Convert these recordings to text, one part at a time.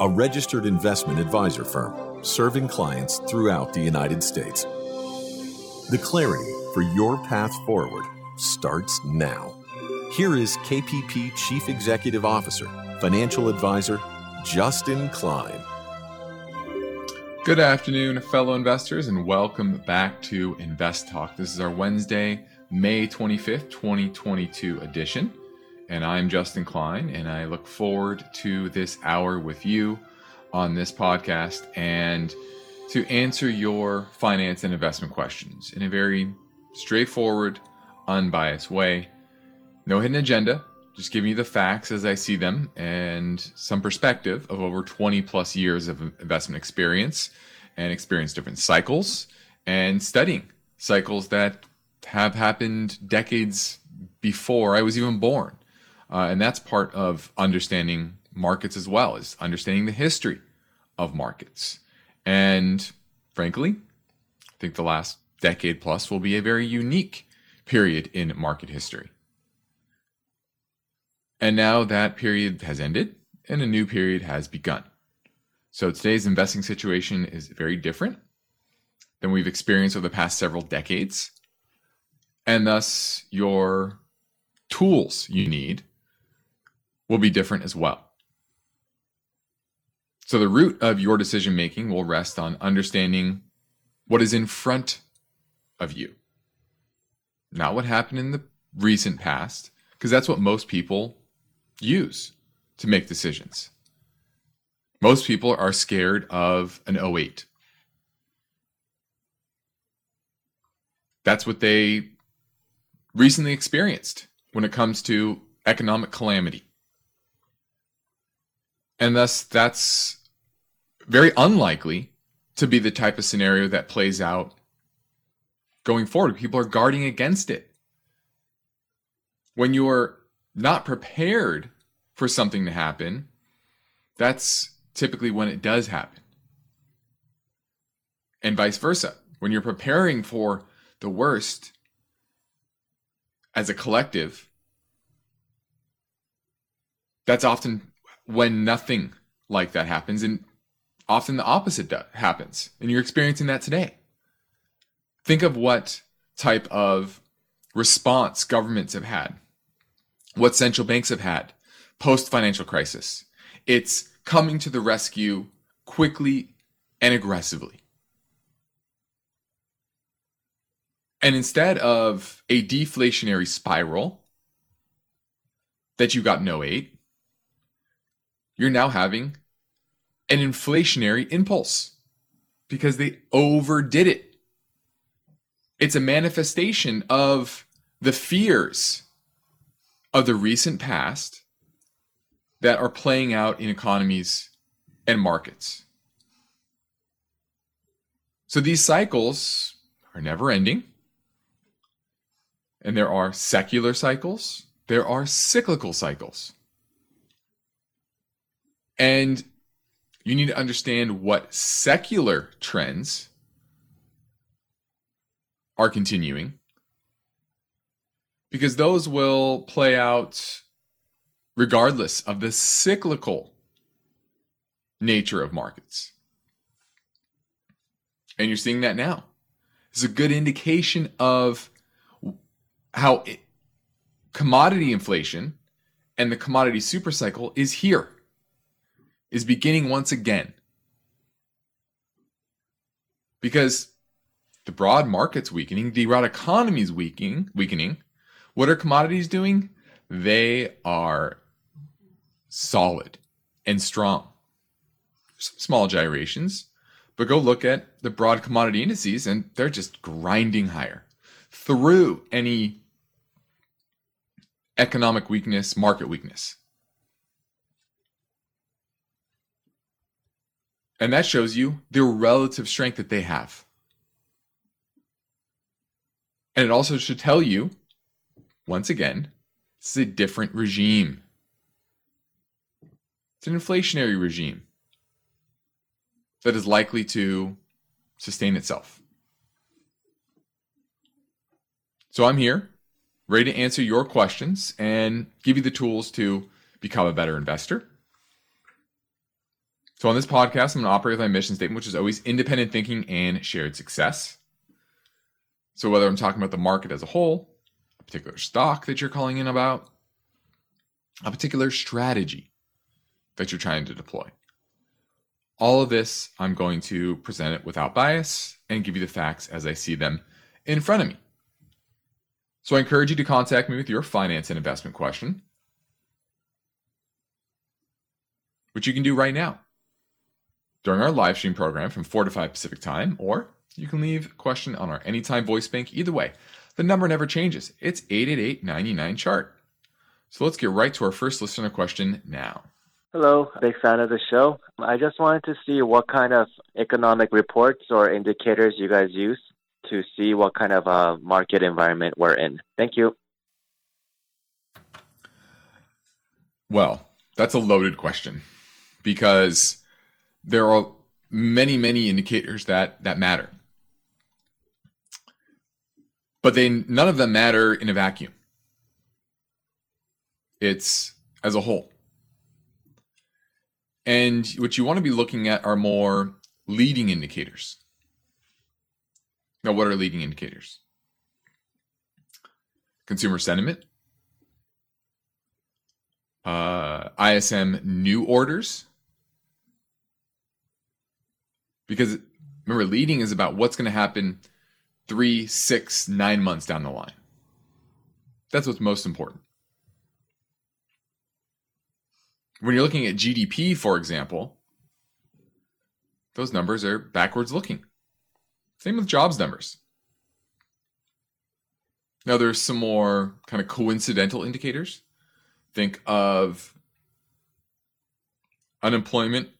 a registered investment advisor firm serving clients throughout the United States. The clarity for your path forward starts now. Here is KPP Chief Executive Officer, Financial Advisor, Justin Klein. Good afternoon, fellow investors, and welcome back to Invest Talk. This is our Wednesday, May 25th, 2022 edition, and I'm Justin Klein, and I look forward to this hour with you on this podcast and to answer your finance and investment questions in a very straightforward, unbiased way. No hidden agenda, just giving you the facts as I see them and some perspective of over 20 plus years of investment experience and experience different cycles and studying cycles that have happened decades before I was even born. And that's part of understanding markets as well, is understanding the history of markets. And frankly, I think the last decade plus will be a very unique period in market history. And now that period has ended and a new period has begun. So today's investing situation is very different than we've experienced over the past several decades. And thus, your tools you need will be different as well. So the root of your decision making will rest on understanding what is in front of you, not what happened in the recent past, because that's what most people use to make decisions. Most people are scared of an 08. That's what they recently experienced when it comes to economic calamity. And thus, that's very unlikely to be the type of scenario that plays out going forward. People are guarding against it. When you are not prepared for something to happen, that's typically when it does happen. And vice versa. When you're preparing for the worst as a collective, that's often when nothing like that happens, and often the opposite happens. And you're experiencing that today. Think of what type of response governments have had, what central banks have had post-financial crisis. It's coming to the rescue quickly and aggressively. And instead of a deflationary spiral that you got in 08, you're now having an inflationary impulse because they overdid it. It's a manifestation of the fears of the recent past that are playing out in economies and markets. So these cycles are never ending. And there are secular cycles. There are cyclical cycles. And you need to understand what secular trends are continuing, because those will play out regardless of the cyclical nature of markets. And you're seeing that now. It's a good indication of how commodity inflation and the commodity supercycle is here, is beginning once again. Because the broad market's weakening, the broad economy's weakening. What are commodities doing? They are solid and strong. Some small gyrations, but go look at the broad commodity indices and they're just grinding higher through any economic weakness, market weakness. And that shows you their relative strength that they have. And it also should tell you, once again, this is a different regime. It's an inflationary regime that is likely to sustain itself. So I'm here, ready to answer your questions and give you the tools to become a better investor. So on this podcast, I'm going to operate with my mission statement, which is always independent thinking and shared success. So whether I'm talking about the market as a whole, a particular stock that you're calling in about, a particular strategy that you're trying to deploy, all of this, I'm going to present it without bias and give you the facts as I see them in front of me. So I encourage you to contact me with your finance and investment question, which you can do right now during our live stream program from 4 to 5 Pacific time, or you can leave a question on our anytime voice bank. Either way, the number never changes. It's 888-99-CHART. So let's get right to our first listener question now. Hello, big fan of the show. I just wanted to see what kind of economic reports or indicators you guys use to see what kind of market environment we're in. Thank you. Well, that's a loaded question because there are many indicators that matter. But none of them matter in a vacuum. It's as a whole. And what you want to be looking at are more leading indicators. Now, what are leading indicators? Consumer sentiment, ISM new orders. Because remember, leading is about what's going to happen 3, 6, 9 months down the line. That's what's most important. When you're looking at GDP, for example, those numbers are backwards looking. Same with jobs numbers. Now, there's some more kind of coincidental indicators. Think of unemployment,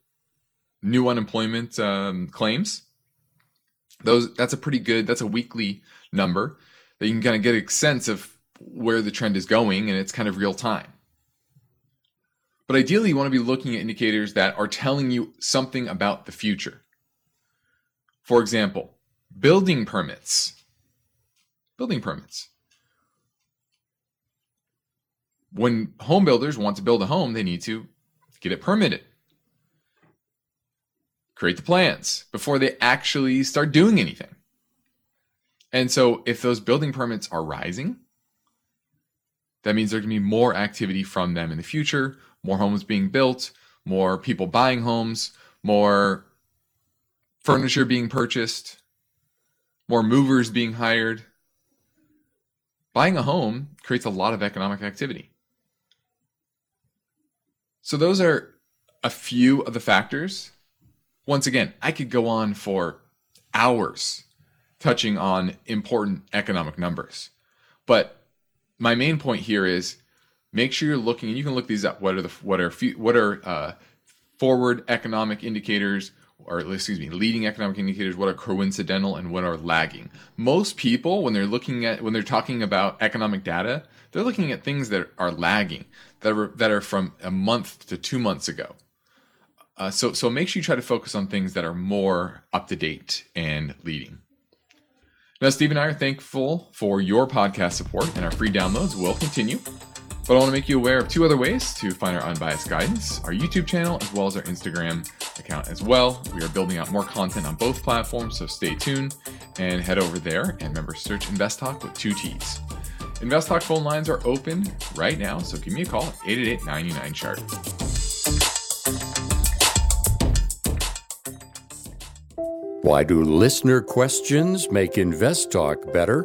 new unemployment claims. That's a weekly number that you can kind of get a sense of where the trend is going, and it's kind of real time. But ideally, you want to be looking at indicators that are telling you something about the future. For example, building permits. Building permits. When home builders want to build a home, they need to get it permitted. Create the plans before they actually start doing anything. And so if those building permits are rising, that means there can be more activity from them in the future. More homes being built, more people buying homes, more furniture being purchased, more movers being hired. Buying a home creates a lot of economic activity. So those are a few of the factors. Once again, I could go on for hours touching on important economic numbers. But my main point here is, make sure you're looking, and you can look these up. What are forward economic indicators, or leading economic indicators? What are coincidental and what are lagging? Most people, when they're talking about economic data, they're looking at things that are lagging, that are from a month to 2 months ago. So make sure you try to focus on things that are more up to date and leading. Now, Steve and I are thankful for your podcast support, and our free downloads will continue. But I want to make you aware of 2 other ways to find our unbiased guidance, our YouTube channel, as well as our Instagram account as well. We are building out more content on both platforms, so stay tuned and head over there. And remember, search InvestTalk with 2 T's. InvestTalk phone lines are open right now, so give me a call at 888-99-CHART. Why do listener questions make InvestTalk better?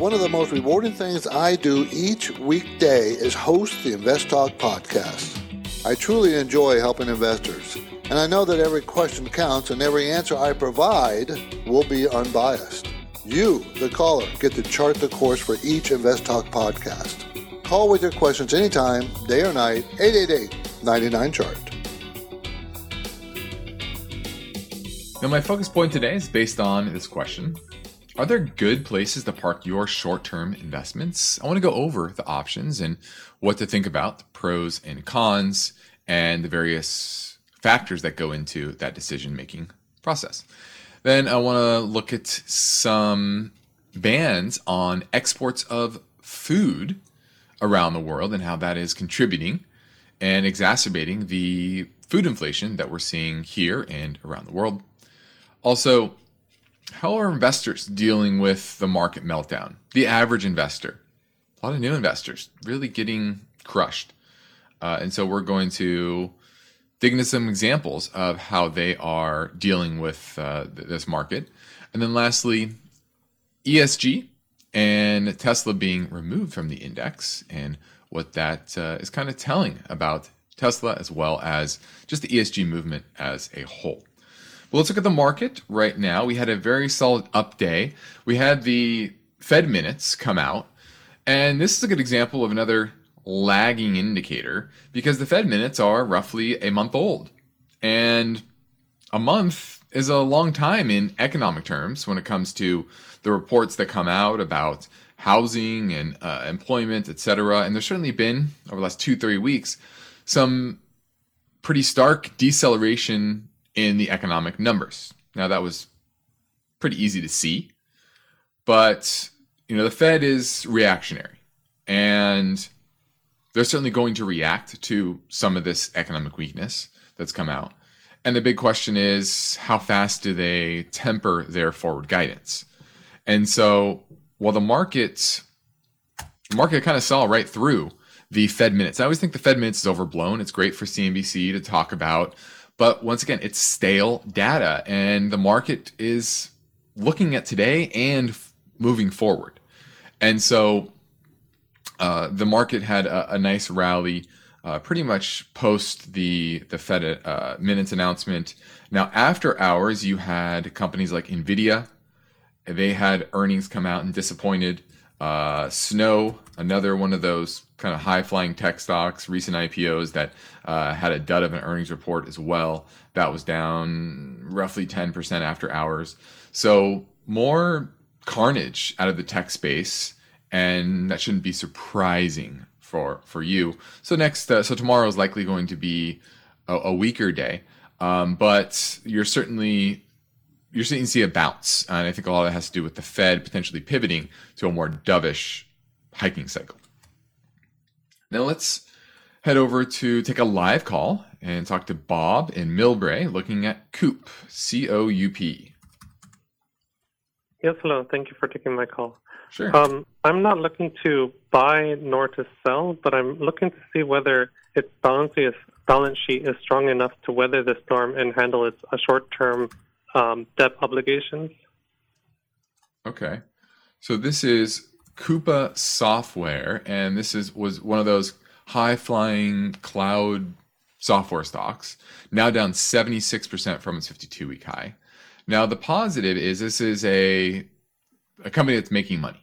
One of the most rewarding things I do each weekday is host the Invest Talk podcast. I truly enjoy helping investors, and I know that every question counts and every answer I provide will be unbiased. You, the caller, get to chart the course for each Invest Talk podcast. Call with your questions anytime, day or night, 888-99-CHART. Now, my focus point today is based on this question. Are there good places to park your short-term investments? I want to go over the options and what to think about, the pros and cons, and the various factors that go into that decision-making process. Then I want to look at some bans on exports of food around the world and how that is contributing and exacerbating the food inflation that we're seeing here and around the world. Also, how are investors dealing with the market meltdown? The average investor, a lot of new investors, really getting crushed. And so we're going to dig into some examples of how they are dealing with this market. And then lastly, ESG and Tesla being removed from the index and what that is kind of telling about Tesla as well as just the ESG movement as a whole. Well, let's look at the market right now. We had a very solid up day. We had the Fed minutes come out. And this is a good example of another lagging indicator because the Fed minutes are roughly a month old. And a month is a long time in economic terms when it comes to the reports that come out about housing and employment, etc. And there's certainly been, over the last 2-3 weeks, some pretty stark deceleration in the economic numbers. Now, that was pretty easy to see, but you know, the Fed is reactionary, and they're certainly going to react to some of this economic weakness that's come out. And the big question is, how fast do they temper their forward guidance? And so, while the market kind of saw right through the Fed minutes. I always think the Fed minutes is overblown. It's great for CNBC to talk about. But once again, it's stale data, and the market is looking at today and moving forward. And so the market had a nice rally pretty much post the Fed minutes announcement. Now, after hours, you had companies like Nvidia. They had earnings come out and disappointed. Snow, another one of those kind of high-flying tech stocks, recent IPOs that had a dud of an earnings report as well. That was down roughly 10% after hours. So more carnage out of the tech space, and that shouldn't be surprising for you. So so tomorrow is likely going to be a weaker day, but you're seeing see a bounce. And I think a lot of that has to do with the Fed potentially pivoting to a more dovish hiking cycle. Now let's head over to take a live call and talk to Bob in Millbrae looking at Coupa, C-O-U-P. Yes, hello. Thank you for taking my call. Sure. I'm not looking to buy nor to sell, but I'm looking to see whether its balance sheet is strong enough to weather the storm and handle its short-term debt obligations. Okay. So this is Coupa software, and this was one of those high-flying cloud software stocks, now down 76% from its 52-week high. Now, the positive is this is a company that's making money.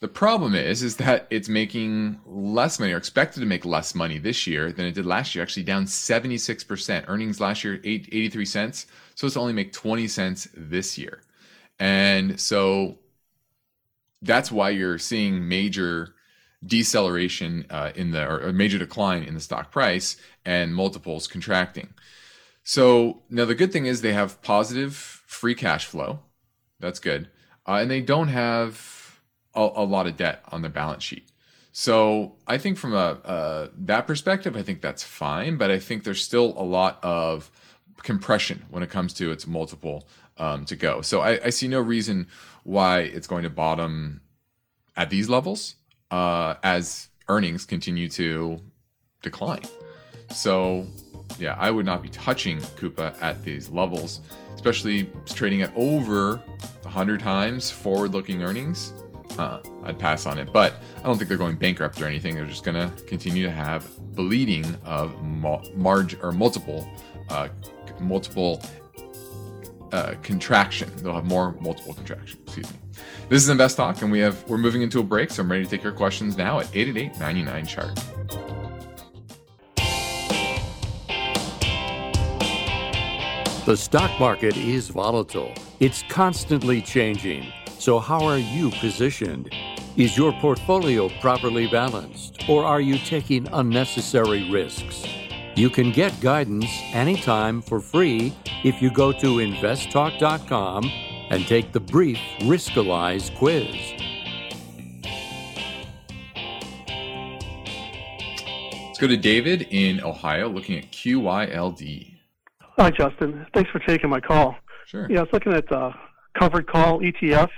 The problem is that it's making less money, or expected to make less money this year than it did last year, actually down 76%. Earnings last year, 83 cents. So it's only make 20 cents this year. And so that's why you're seeing major deceleration in the or a major decline in the stock price and multiples contracting. So now the good thing is they have positive free cash flow. That's good. And they don't have a lot of debt on their balance sheet. So I think from that perspective, I think that's fine. But I think there's still a lot of compression when it comes to its multiple to go. So I see no reason why it's going to bottom at these levels as earnings continue to decline. So yeah, I would not be touching Coupa at these levels, especially trading at over 100 times forward-looking earnings. I'd pass on it, but I don't think they're going bankrupt or anything. They're just going to continue to have bleeding of multiple contraction. They'll have more multiple contraction. Excuse me. This is InvestTalk, and we're moving into a break, so I'm ready to take your questions now at 888-99-CHART. The stock market is volatile. It's constantly changing. So how are you positioned? Is your portfolio properly balanced, or are you taking unnecessary risks? You can get guidance anytime for free if you go to investtalk.com and take the brief Riskalyze quiz. Let's go to David in Ohio looking at QYLD. Hi, Justin. Thanks for taking my call. Sure. Yeah, I was looking at the covered call ETF,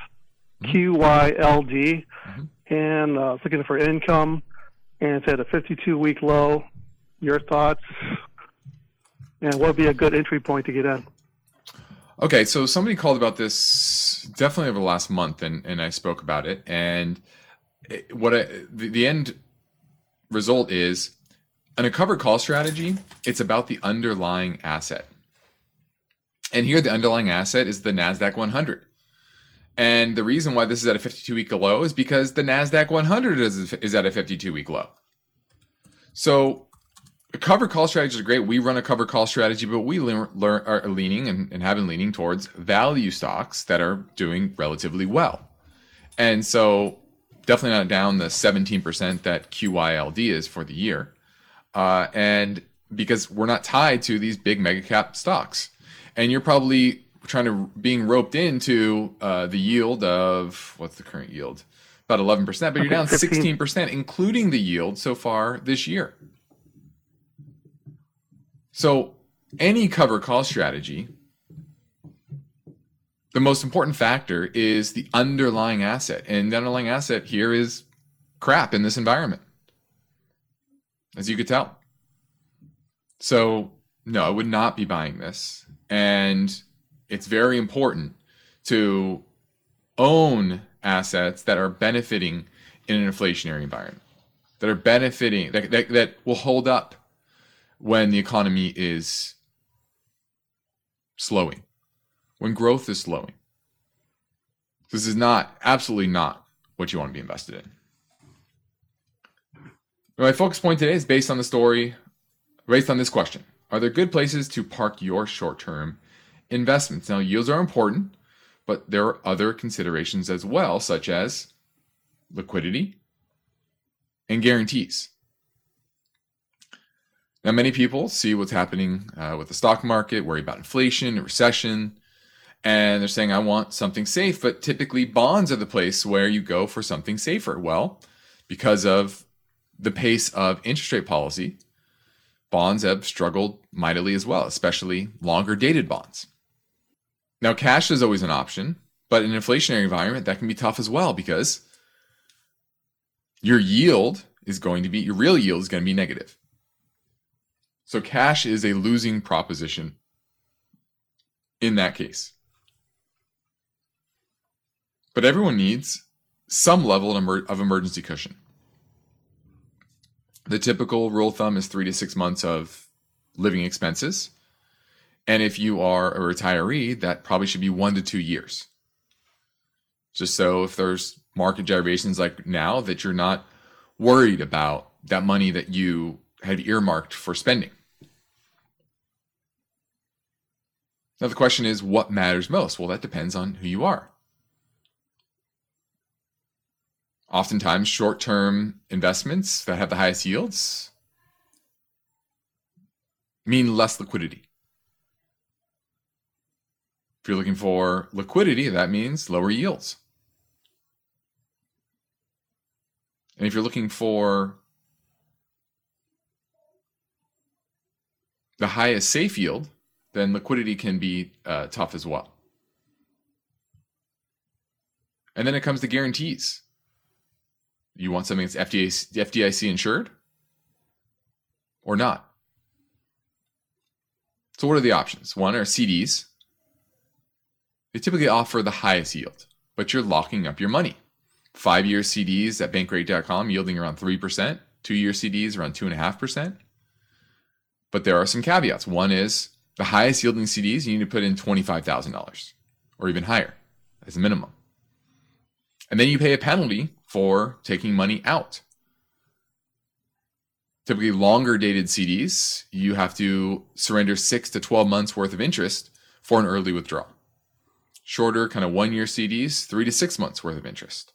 QYLD, and I was looking for income, and it's at a 52-week low. Your thoughts, and what would be a good entry point to get in? Okay, so somebody called about this definitely over the last month, and I spoke about it. And the end result is, in a covered call strategy, it's about the underlying asset. And here the underlying asset is the NASDAQ 100. And the reason why this is at a 52-week low is because the NASDAQ 100 is at a 52-week low. So covered call strategies are great. We run a covered call strategy, but we are leaning and have been leaning towards value stocks that are doing relatively well. And so definitely not down the 17% that QYLD is for the year. And because we're not tied to these big mega cap stocks, and you're probably being roped into the yield of, what's the current yield? About 11%, but you're down 16%, including the yield so far this year. So any cover call strategy, the most important factor is the underlying asset, and the underlying asset here is crap in this environment, as you could tell. So no, I would not be buying this. And it's very important to own assets that are benefiting in an inflationary environment, that are benefiting, that will hold up when the economy is slowing, when growth is slowing. This is absolutely not what you want to be invested in. My focus point today is based on this question. Are there good places to park your short-term investments? Now, yields are important, but there are other considerations as well, such as liquidity and guarantees. Now, many people see what's happening with the stock market, worry about inflation, recession, and they're saying, I want something safe, but typically bonds are the place where you go for something safer. Well, because of the pace of interest rate policy, bonds have struggled mightily as well, especially longer dated bonds. Now, cash is always an option, but in an inflationary environment, that can be tough as well because your real yield is going to be negative. So cash is a losing proposition in that case. But everyone needs some level of emergency cushion. The typical rule of thumb is 3 to 6 months of living expenses. And if you are a retiree, that probably should be 1 to 2 years. Just so if there's market gyrations like now, that you're not worried about that money that you had earmarked for spending. Now the question is, what matters most? Well, that depends on who you are. Oftentimes, short-term investments that have the highest yields mean less liquidity, If you're looking for liquidity, that means lower yields. And if you're looking for the highest safe yield, then liquidity can be tough as well. And then it comes to guarantees. You want something that's FDIC insured or not? So what are the options? One are CDs. They typically offer the highest yield, but you're locking up your money. 5-year CDs at bankrate.com yielding around 3%, 2-year CDs around 2.5%. But there are some caveats. One is the highest yielding CDs, you need to put in $25,000 or even higher as a minimum. And then you pay a penalty for taking money out. Typically longer dated CDs, you have to surrender 6 to 12 months worth of interest for an early withdrawal. Shorter kind of 1-year CDs, 3 to 6 months worth of interest.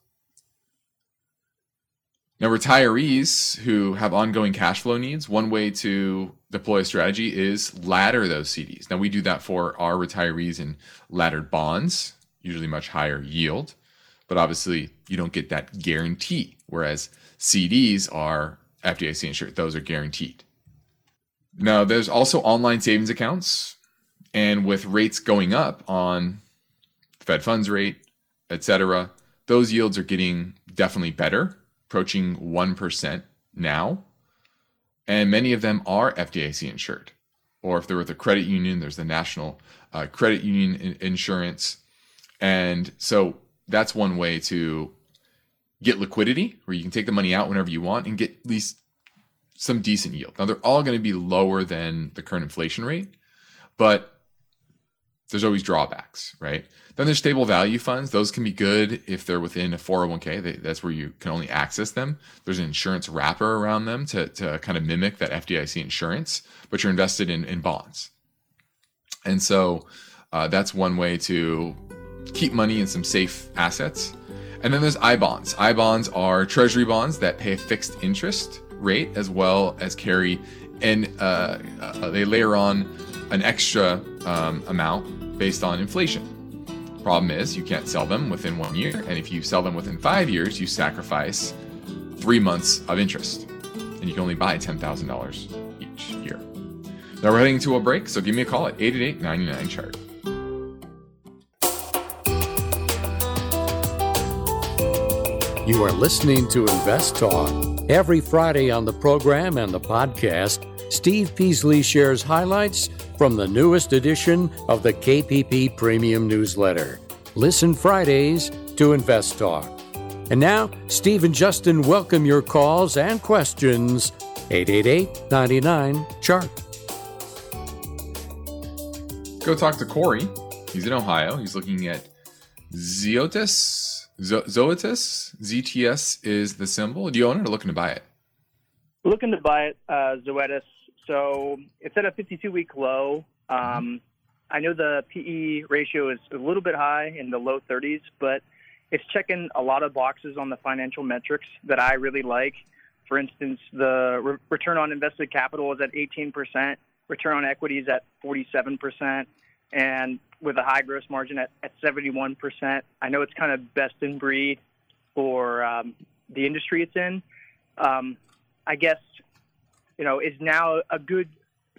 Now, retirees who have ongoing cash flow needs, one way to deploy a strategy is ladder those CDs. Now, we do that for our retirees in laddered bonds, usually much higher yield. But obviously, you don't get that guarantee, whereas CDs are FDIC insured. Those are guaranteed. Now, there's also online savings accounts. And with rates going up on Fed funds rate, etc., those yields are getting definitely better, approaching 1% now. And many of them are FDIC insured. Or if they're with a credit union, there's the National Credit Union Insurance. And so that's one way to get liquidity, where you can take the money out whenever you want and get at least some decent yield. Now, they're all going to be lower than the current inflation rate, but there's always drawbacks, right? Then there's stable value funds. Those can be good if they're within a 401k. That's where you can only access them. There's an insurance wrapper around them to kind of mimic that FDIC insurance, but you're invested in bonds. And so that's one way to keep money in some safe assets. And then there's I-bonds. I-bonds are treasury bonds that pay a fixed interest rate as well as carry, and they layer on an extra amount based on inflation. Problem is you can't sell them within 1 year. And if you sell them within 5 years, you sacrifice 3 months of interest, and you can only buy $10,000 each year. Now we're heading to a break. So give me a call at 888-99-CHART. You are listening to Invest Talk. Every Friday on the program and the podcast, Steve Peasley shares highlights from the newest edition of the KPP Premium Newsletter. Listen Fridays to Invest Talk. And now, Steve and Justin welcome your calls and questions. 888-99-CHART. Go talk to Corey. He's in Ohio. He's looking at Zoetis. Zoetis, ZTS is the symbol. Do you own it or looking to buy it? Looking to buy it, Zoetis. So it's at a 52-week low. I know the PE ratio is a little bit high in the low 30s, but it's checking a lot of boxes on the financial metrics that I really like. For instance, the return on invested capital is at 18%, return on equity is at 47%, and with a high gross margin at 71%. I know it's kind of best in breed for the industry it's in. I guess, is now a good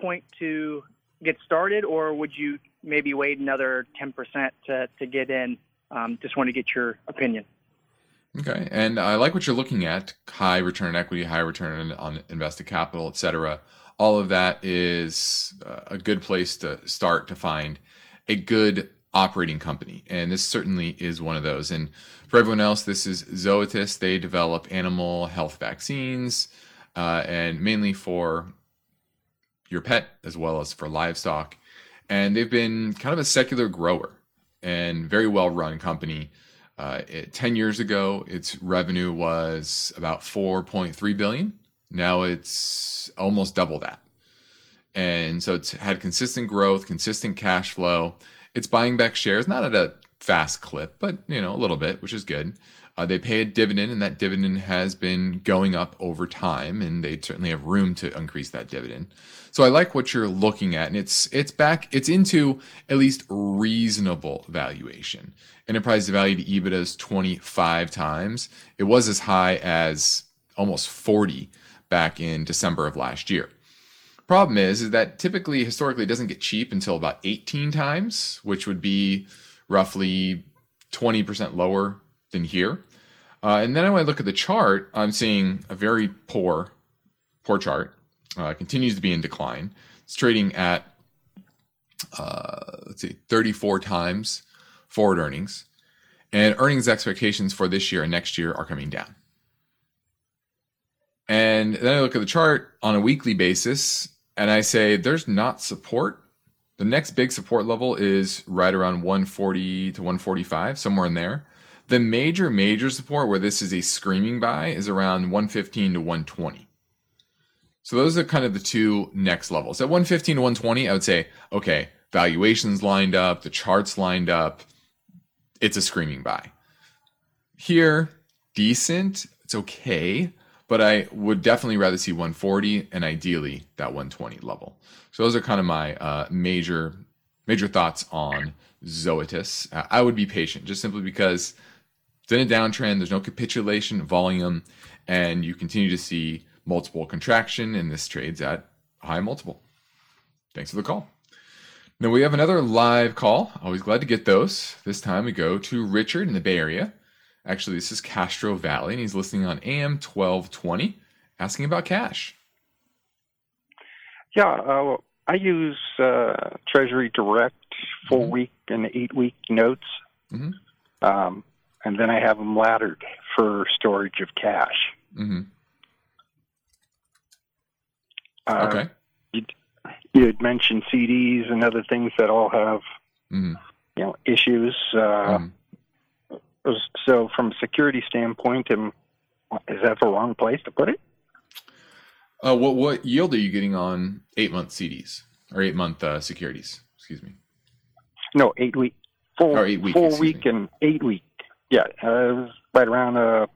point to get started, or would you maybe wait another 10% to get in? Just want to get your opinion. Okay. And I like what you're looking at. High return on equity, high return on invested capital, et cetera. All of that is a good place to start to find a good operating company. And this certainly is one of those. And for everyone else, this is Zoetis. They develop animal health vaccines, and mainly for your pet as well as for livestock. And they've been kind of a secular grower and very well-run company. 10 years ago, its revenue was about $4.3 billion. Now it's almost double that. And so it's had consistent growth, consistent cash flow. It's buying back shares, not at a fast clip, but a little bit, which is good. They pay a dividend, and that dividend has been going up over time, and they certainly have room to increase that dividend. So I like what you're looking at, and it's into at least reasonable valuation. Enterprise value to EBITDA is 25 times. It was as high as almost 40 back in December of last year. Problem is that typically, historically, it doesn't get cheap until about 18 times, which would be roughly 20% lower than here. And then when I look at the chart, I'm seeing a very poor chart. It continues to be in decline. It's trading at, 34 times forward earnings. And earnings expectations for this year and next year are coming down. And then I look at the chart on a weekly basis, and I say there's not support. The next big support level is right around 140 to 145, somewhere in there. The major support where this is a screaming buy is around 115 to 120. So those are kind of the two next levels. At 115 to 120, I would say, okay, valuation's lined up, the chart's lined up, it's a screaming buy. Here, decent, it's okay. But I would definitely rather see 140 and ideally that 120 level. So those are kind of my major thoughts on Zoetis. I would be patient just simply because it's in a downtrend. There's no capitulation volume, and you continue to see multiple contraction, and this trades at a high multiple. Thanks for the call. Now we have another live call. Always glad to get those. This time we go to Richard in the Bay Area. Actually, this is Castro Valley, and he's listening on AM 1220, asking about cash. Yeah, I use Treasury Direct 4-week and 8-week notes, and then I have them laddered for storage of cash. Mm-hmm. Okay. You had mentioned CDs and other things that all have issues. So from a security standpoint, is that the wrong place to put it? What yield are you getting on 8-month CDs or 8-month securities? Excuse me. No, 8-week. 8 week. 4-week and 8-week. Yeah, right around 1%,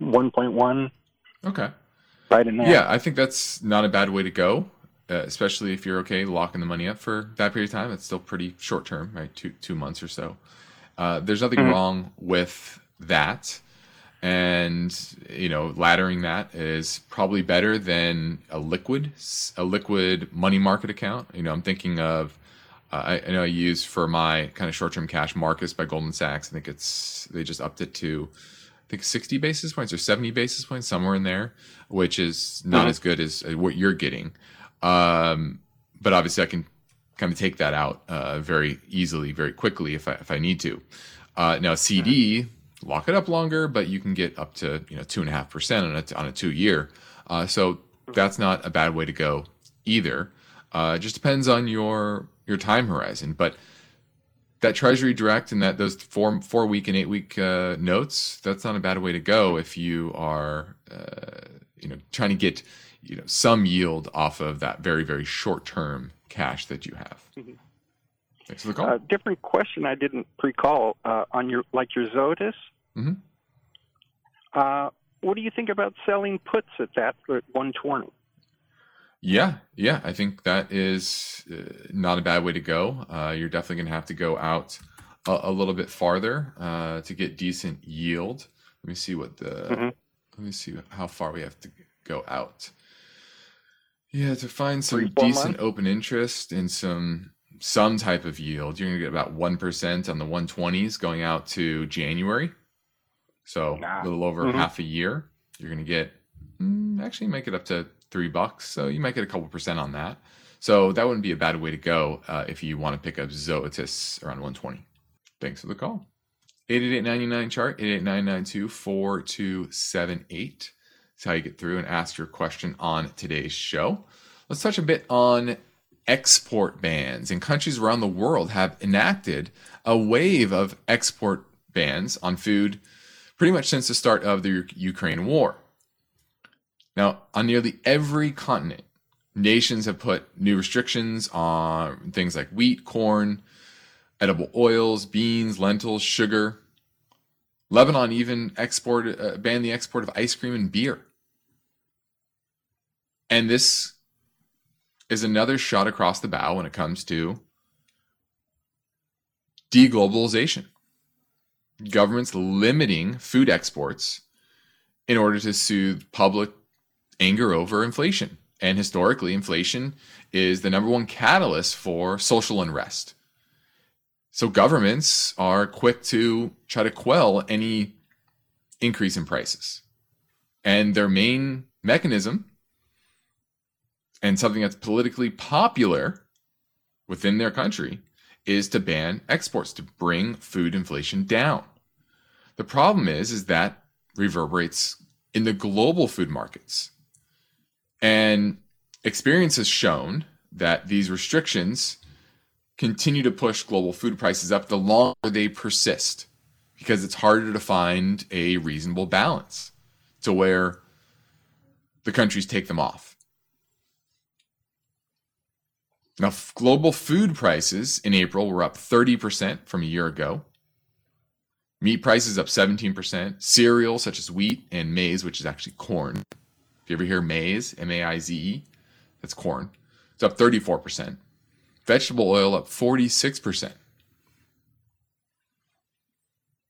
1.1. Okay. Right in there. Yeah, I think that's not a bad way to go, especially if you're okay locking the money up for that period of time. It's still pretty short term, right? Two months or so. There's nothing wrong with that. And, laddering that is probably better than a liquid money market account. I'm thinking of, I know I use for my kind of short-term cash Marcus by Goldman Sachs. I think they just upped it to, 60 basis points or 70 basis points, somewhere in there, which is not as good as what you're getting. But obviously I can kind of take that out very easily, very quickly if I need to. Now CD, lock it up longer, but you can get up to 2.5% on a 2-year. So that's not a bad way to go either. It just depends on your time horizon. But that Treasury Direct and that those 4-week and 8-week notes, that's not a bad way to go if you are trying to get some yield off of that very, very short term cash that you have. Thanks for the call. Different question I didn't pre-call on your Zoetis. Mm-hmm. What do you think about selling puts at 120? Yeah, I think that is not a bad way to go. You're definitely going to have to go out a little bit farther to get decent yield. Let me see let me see how far we have to go out. Yeah, to find some decent open interest and some type of yield, you're going to get about 1% on the 120s going out to January. So a little over half a year, you're going to get actually make it up to $3. So you might get a couple percent on that. So that wouldn't be a bad way to go if you want to pick up Zoetis around 120. Thanks for the call. 888-99 chart, 888-992-4278. That's how you get through and ask your question on today's show. Let's touch a bit on export bans. And countries around the world have enacted a wave of export bans on food pretty much since the start of the Ukraine war. Now, on nearly every continent, nations have put new restrictions on things like wheat, corn, edible oils, beans, lentils, sugar. Lebanon even banned the export of ice cream and beer. And this is another shot across the bow when it comes to deglobalization. Governments limiting food exports in order to soothe public anger over inflation. And historically, inflation is the number one catalyst for social unrest. So governments are quick to try to quell any increase in prices. And their main mechanism, and something that's politically popular within their country, is to ban exports, to bring food inflation down. The problem is that reverberates in the global food markets. And experience has shown that these restrictions continue to push global food prices up the longer they persist, because it's harder to find a reasonable balance to where the countries take them off. Now, global food prices in April were up 30% from a year ago. Meat prices up 17%. Cereals such as wheat and maize, which is actually corn. If you ever hear maize, M-A-I-Z-E, that's corn. It's up 34%. Vegetable oil up 46%.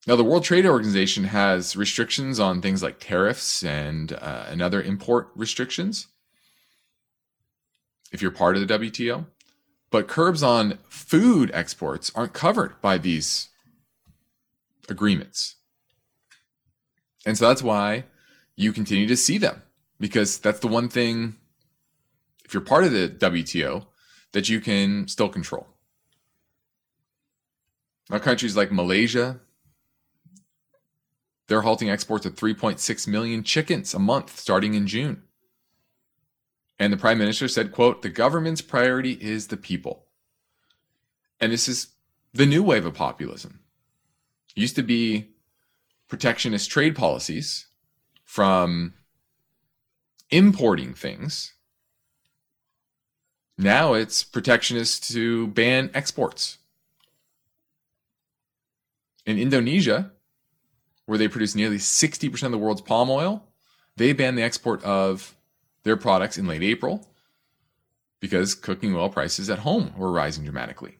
Now, the World Trade Organization has restrictions on things like tariffs and other import restrictions, if you're part of the WTO. But curbs on food exports aren't covered by these agreements. And so that's why you continue to see them, because that's the one thing, if you're part of the WTO, that you can still control. Now, countries like Malaysia, they're halting exports of 3.6 million chickens a month starting in June. And the prime minister said, quote, "The government's priority is the people." And this is the new wave of populism. It used to be protectionist trade policies from importing things. Now it's protectionist to ban exports. In Indonesia, where they produce nearly 60% of the world's palm oil, they banned the export of their products in late April because cooking oil prices at home were rising dramatically.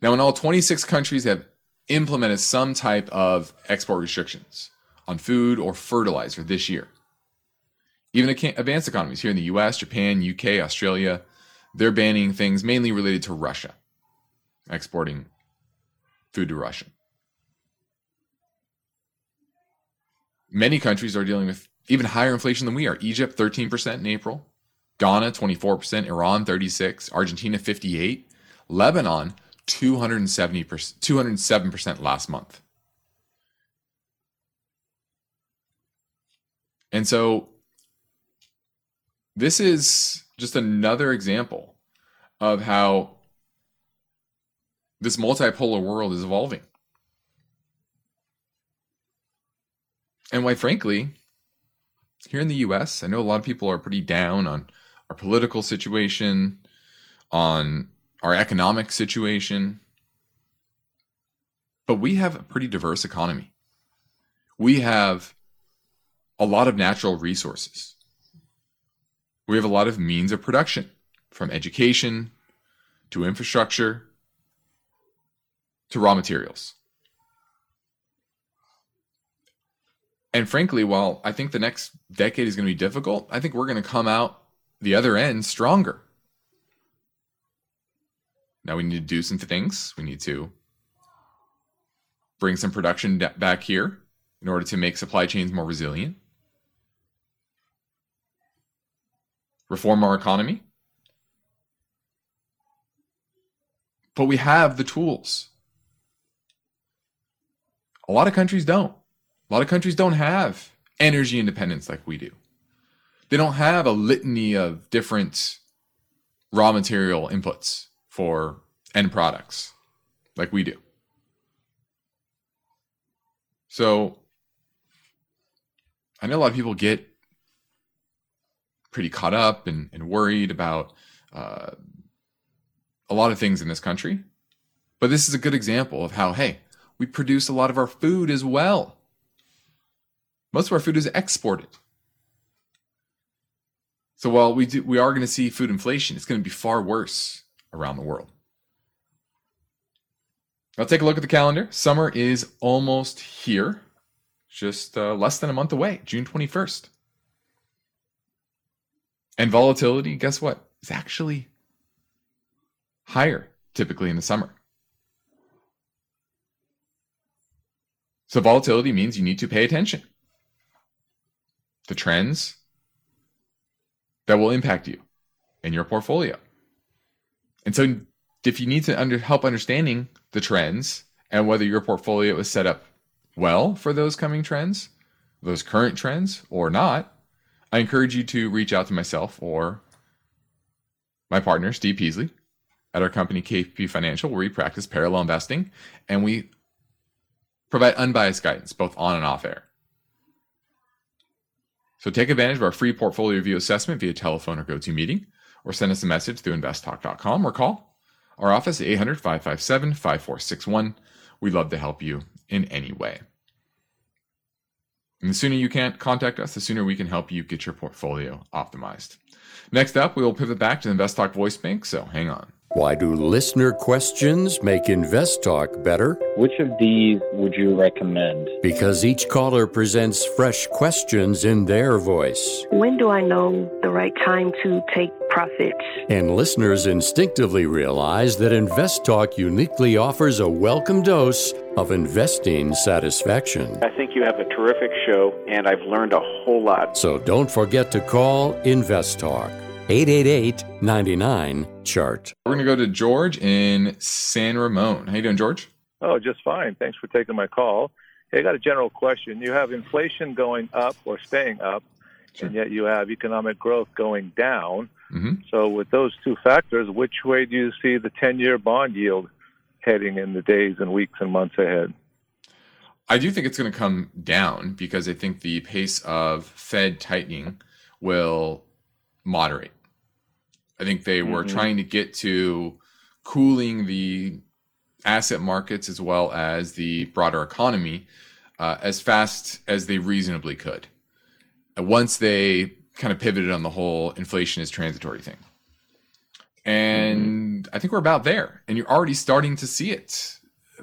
Now, in all, 26 countries have implemented some type of export restrictions on food or fertilizer this year. Even advanced economies here in the US, Japan, UK, Australia, they're banning things mainly related to Russia, exporting food to Russia. Many countries are dealing with even higher inflation than we are. Egypt, 13% in April. Ghana, 24%. Iran, 36%. Argentina, 58%. Lebanon, 207% last month. And so this is just another example of how this multipolar world is evolving. And why, frankly, here in the U.S., I know a lot of people are pretty down on our political situation, on our economic situation, but we have a pretty diverse economy. We have a lot of natural resources. We have a lot of means of production, from education to infrastructure to raw materials. And frankly, while I think the next decade is going to be difficult, I think we're going to come out the other end stronger. Now we need to do some things. We need to bring some production back here in order to make supply chains more resilient. Reform our economy. But we have the tools. A lot of countries don't. A lot of countries don't have energy independence like we do. They don't have a litany of different raw material inputs for end products like we do. So I know a lot of people get pretty caught up and worried about a lot of things in this country. But this is a good example of how, hey, we produce a lot of our food as well. Most of our food is exported. So while we are going to see food inflation, it's going to be far worse around the world. Now take a look at the calendar. Summer is almost here, just less than a month away, June 21st. And volatility, guess what? It's actually higher typically in the summer. So volatility means you need to pay attention to trends that will impact you and your portfolio. And so if you need to help understanding the trends and whether your portfolio is set up well for those coming trends, those current trends or not, I encourage you to reach out to myself or my partner, Steve Peasley, at our company, KPP Financial, where we practice parallel investing and we provide unbiased guidance both on and off air. So take advantage of our free portfolio review assessment via telephone or GoToMeeting, or send us a message through investtalk.com or call our office at 800-557-5461. We'd love to help you in any way. And the sooner you can contact us, the sooner we can help you get your portfolio optimized. Next up, we will pivot back to the InvestTalk Voice Bank, so hang on. Why do listener questions make InvestTalk better? Which of these would you recommend? Because each caller presents fresh questions in their voice. When do I know the right time to take profits? And listeners instinctively realize that InvestTalk uniquely offers a welcome dose of investing satisfaction. I think you have a terrific show, and I've learned a whole lot. So don't forget to call InvestTalk. 888-99-CHART. We're going to go to George in San Ramon. How you doing, George? Oh, just fine. Thanks for taking my call. Hey, I got a general question. You have inflation going up or staying up, sure, and yet you have economic growth going down. Mm-hmm. So with those two factors, which way do you see the 10-year bond yield heading in the days and weeks and months ahead? I do think it's going to come down because I think the pace of Fed tightening will moderate. I think they were trying to get to cooling the asset markets as well as the broader economy as fast as they reasonably could. And once they kind of pivoted on the whole inflation is transitory thing. And I think we're about there. And you're already starting to see it.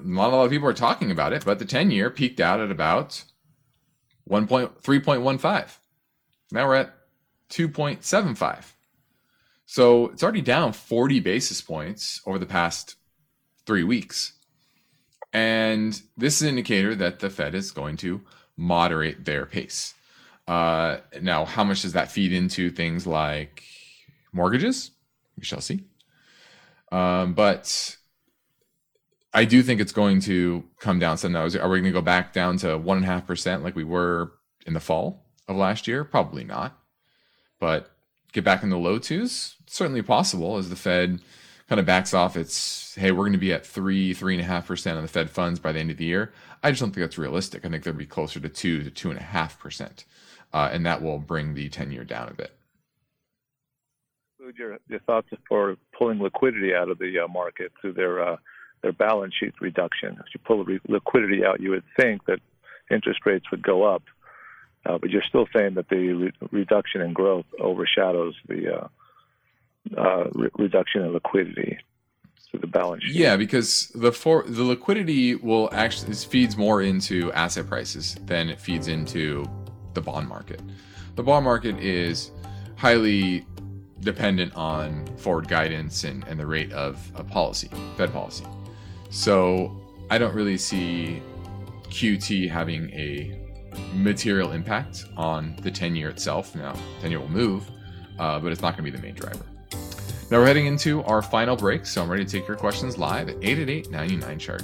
Not a lot of people are talking about it, but the 10-year peaked out at about 3.15. Now we're at 2.75. So it's already down 40 basis points over the past 3 weeks. And this is an indicator that the Fed is going to moderate their pace. Now, how much does that feed into things like mortgages? We shall see. But I do think it's going to come down some. Are we going to go back down to 1.5% like we were in the fall of last year? Probably not. But get back in the low twos, certainly possible as the Fed kind of backs off. It's, hey, we're going to be at 3.5% of the Fed funds by the end of the year. I just don't think that's realistic. I think they'll be closer to 2 to 2.5%. And that will bring the 10-year down a bit. Your thoughts for pulling liquidity out of the market through their balance sheet reduction. If you pull liquidity out, you would think that interest rates would go up. But you're still saying that the reduction in growth overshadows the reduction in liquidity through the balance sheet. Yeah, because the liquidity will actually feeds more into asset prices than it feeds into the bond market. The bond market is highly dependent on forward guidance and the rate of policy, Fed policy. So I don't really see QT having a material impact on the 10-year itself. Now, 10-year will move, but it's not going to be the main driver. Now we're heading into our final break, so I'm ready to take your questions live at 888-99-CHART.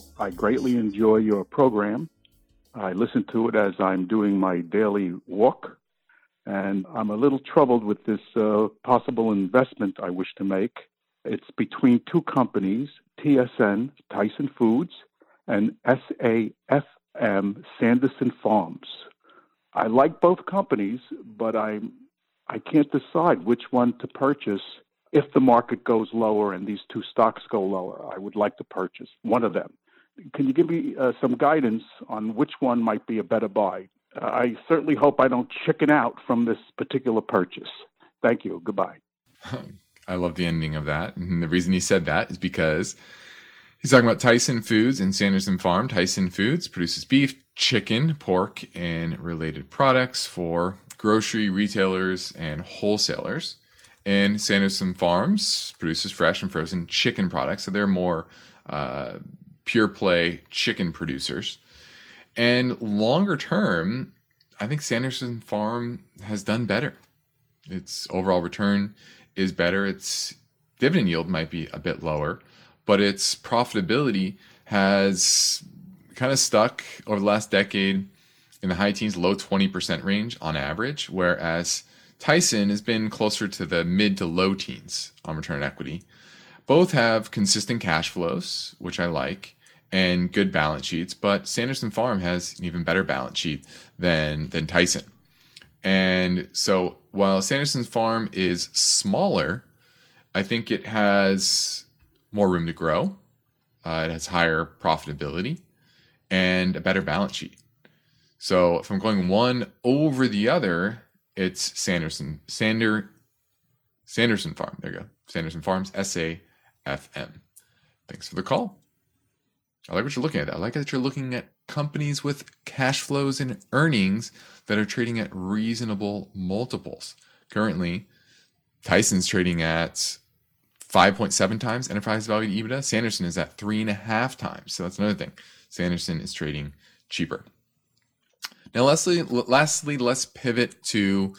I greatly enjoy your program. I listen to it as I'm doing my daily walk, and I'm a little troubled with this possible investment I wish to make. It's between two companies, TSN, Tyson Foods, and SAFM, Sanderson Farms. I like both companies, but I can't decide which one to purchase. If the market goes lower and these two stocks go lower, I would like to purchase one of them. Can you give me some guidance on which one might be a better buy? I certainly hope I don't chicken out from this particular purchase. Thank you. Goodbye. I love the ending of that. And the reason he said that is because he's talking about Tyson Foods and Sanderson Farm. Tyson Foods produces beef, chicken, pork, and related products for grocery retailers and wholesalers. And Sanderson Farms produces fresh and frozen chicken products. So they're more pure play chicken producers. And longer term, I think Sanderson Farm has done better. Its overall return is better. Its dividend yield might be a bit lower, but its profitability has kind of stuck over the last decade in the high teens, low 20% range on average, whereas Tyson has been closer to the mid to low teens on return on equity. Both have consistent cash flows, which I like, and good balance sheets, but Sanderson Farm has an even better balance sheet than Tyson. And so while Sanderson Farm is smaller, I think it has more room to grow. It has higher profitability and a better balance sheet. So if I'm going one over the other, it's Sanderson Farm. There you go. Sanderson Farms, SAFM. Thanks for the call. I like what you're looking at. I like that you're looking at companies with cash flows and earnings that are trading at reasonable multiples. Currently, Tyson's trading at 5.7 times enterprise value to EBITDA. Sanderson is at 3.5 times. So that's another thing. Sanderson is trading cheaper. Now, lastly, let's pivot to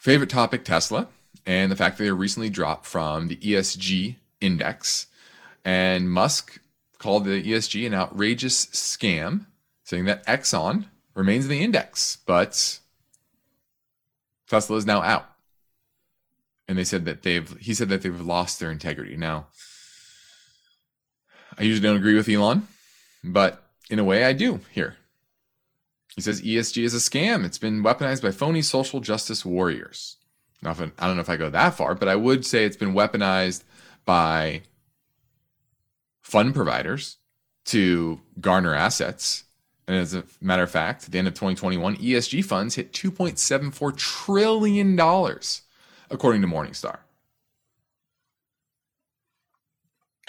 favorite topic, Tesla, and the fact that they recently dropped from the ESG index. And Musk called the ESG an outrageous scam, saying that Exxon remains in the index, but Tesla is now out. And they said that he said that they've lost their integrity. Now, I usually don't agree with Elon, but in a way I do here. He says ESG is a scam. It's been weaponized by phony social justice warriors. Now, I don't know if I go that far, but I would say it's been weaponized by fund providers to garner assets. And as a matter of fact, at the end of 2021, ESG funds hit $2.74 trillion, according to Morningstar.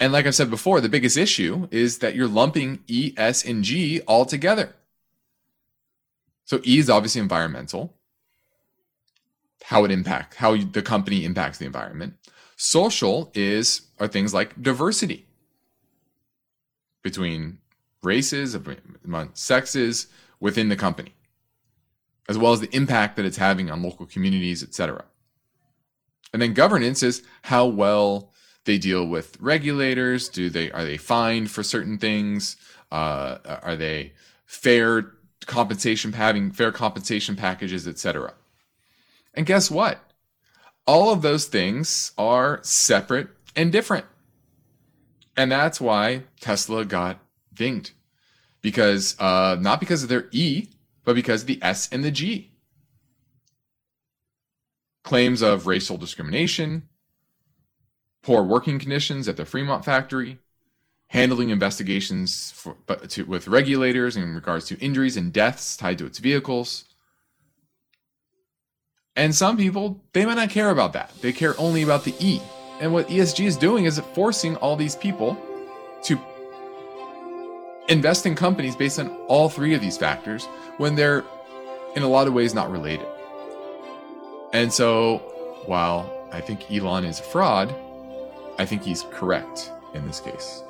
And like I've said before, the biggest issue is that you're lumping E, S, and G all together. So E is obviously environmental, how the company impacts the environment. Social are things like diversity between races, among sexes, within the company, as well as the impact that it's having on local communities, etc. And then governance is how well they deal with regulators. Are they fined for certain things? Are they fair? Having fair compensation packages, etc. And guess what? All of those things are separate and different. And that's why Tesla got dinged. Because, not because of their E, but because of the S and the G. Claims of racial discrimination, poor working conditions at the Fremont factory, handling investigations with regulators in regards to injuries and deaths tied to its vehicles. And some people, they might not care about that. They care only about the E. And what ESG is doing is forcing all these people to invest in companies based on all three of these factors when they're in a lot of ways not related. And so while I think Elon is a fraud, I think he's correct in this case.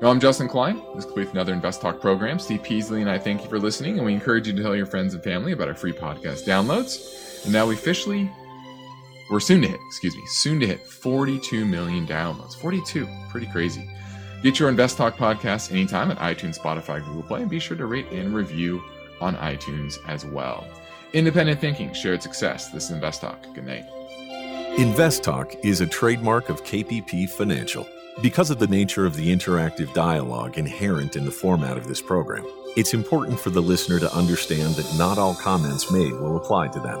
Now, I'm Justin Klein. This completes another Invest Talk program. Steve Peasley and I thank you for listening, and we encourage you to tell your friends and family about our free podcast downloads. And now we're soon to hit 42 million downloads. 42, pretty crazy. Get your InvestTalk podcast anytime at iTunes, Spotify, Google Play, and be sure to rate and review on iTunes as well. Independent thinking, shared success. This is InvestTalk. Good night. InvestTalk is a trademark of KPP Financial. Because of the nature of the interactive dialogue inherent in the format of this program, it's important for the listener to understand that not all comments made will apply to them.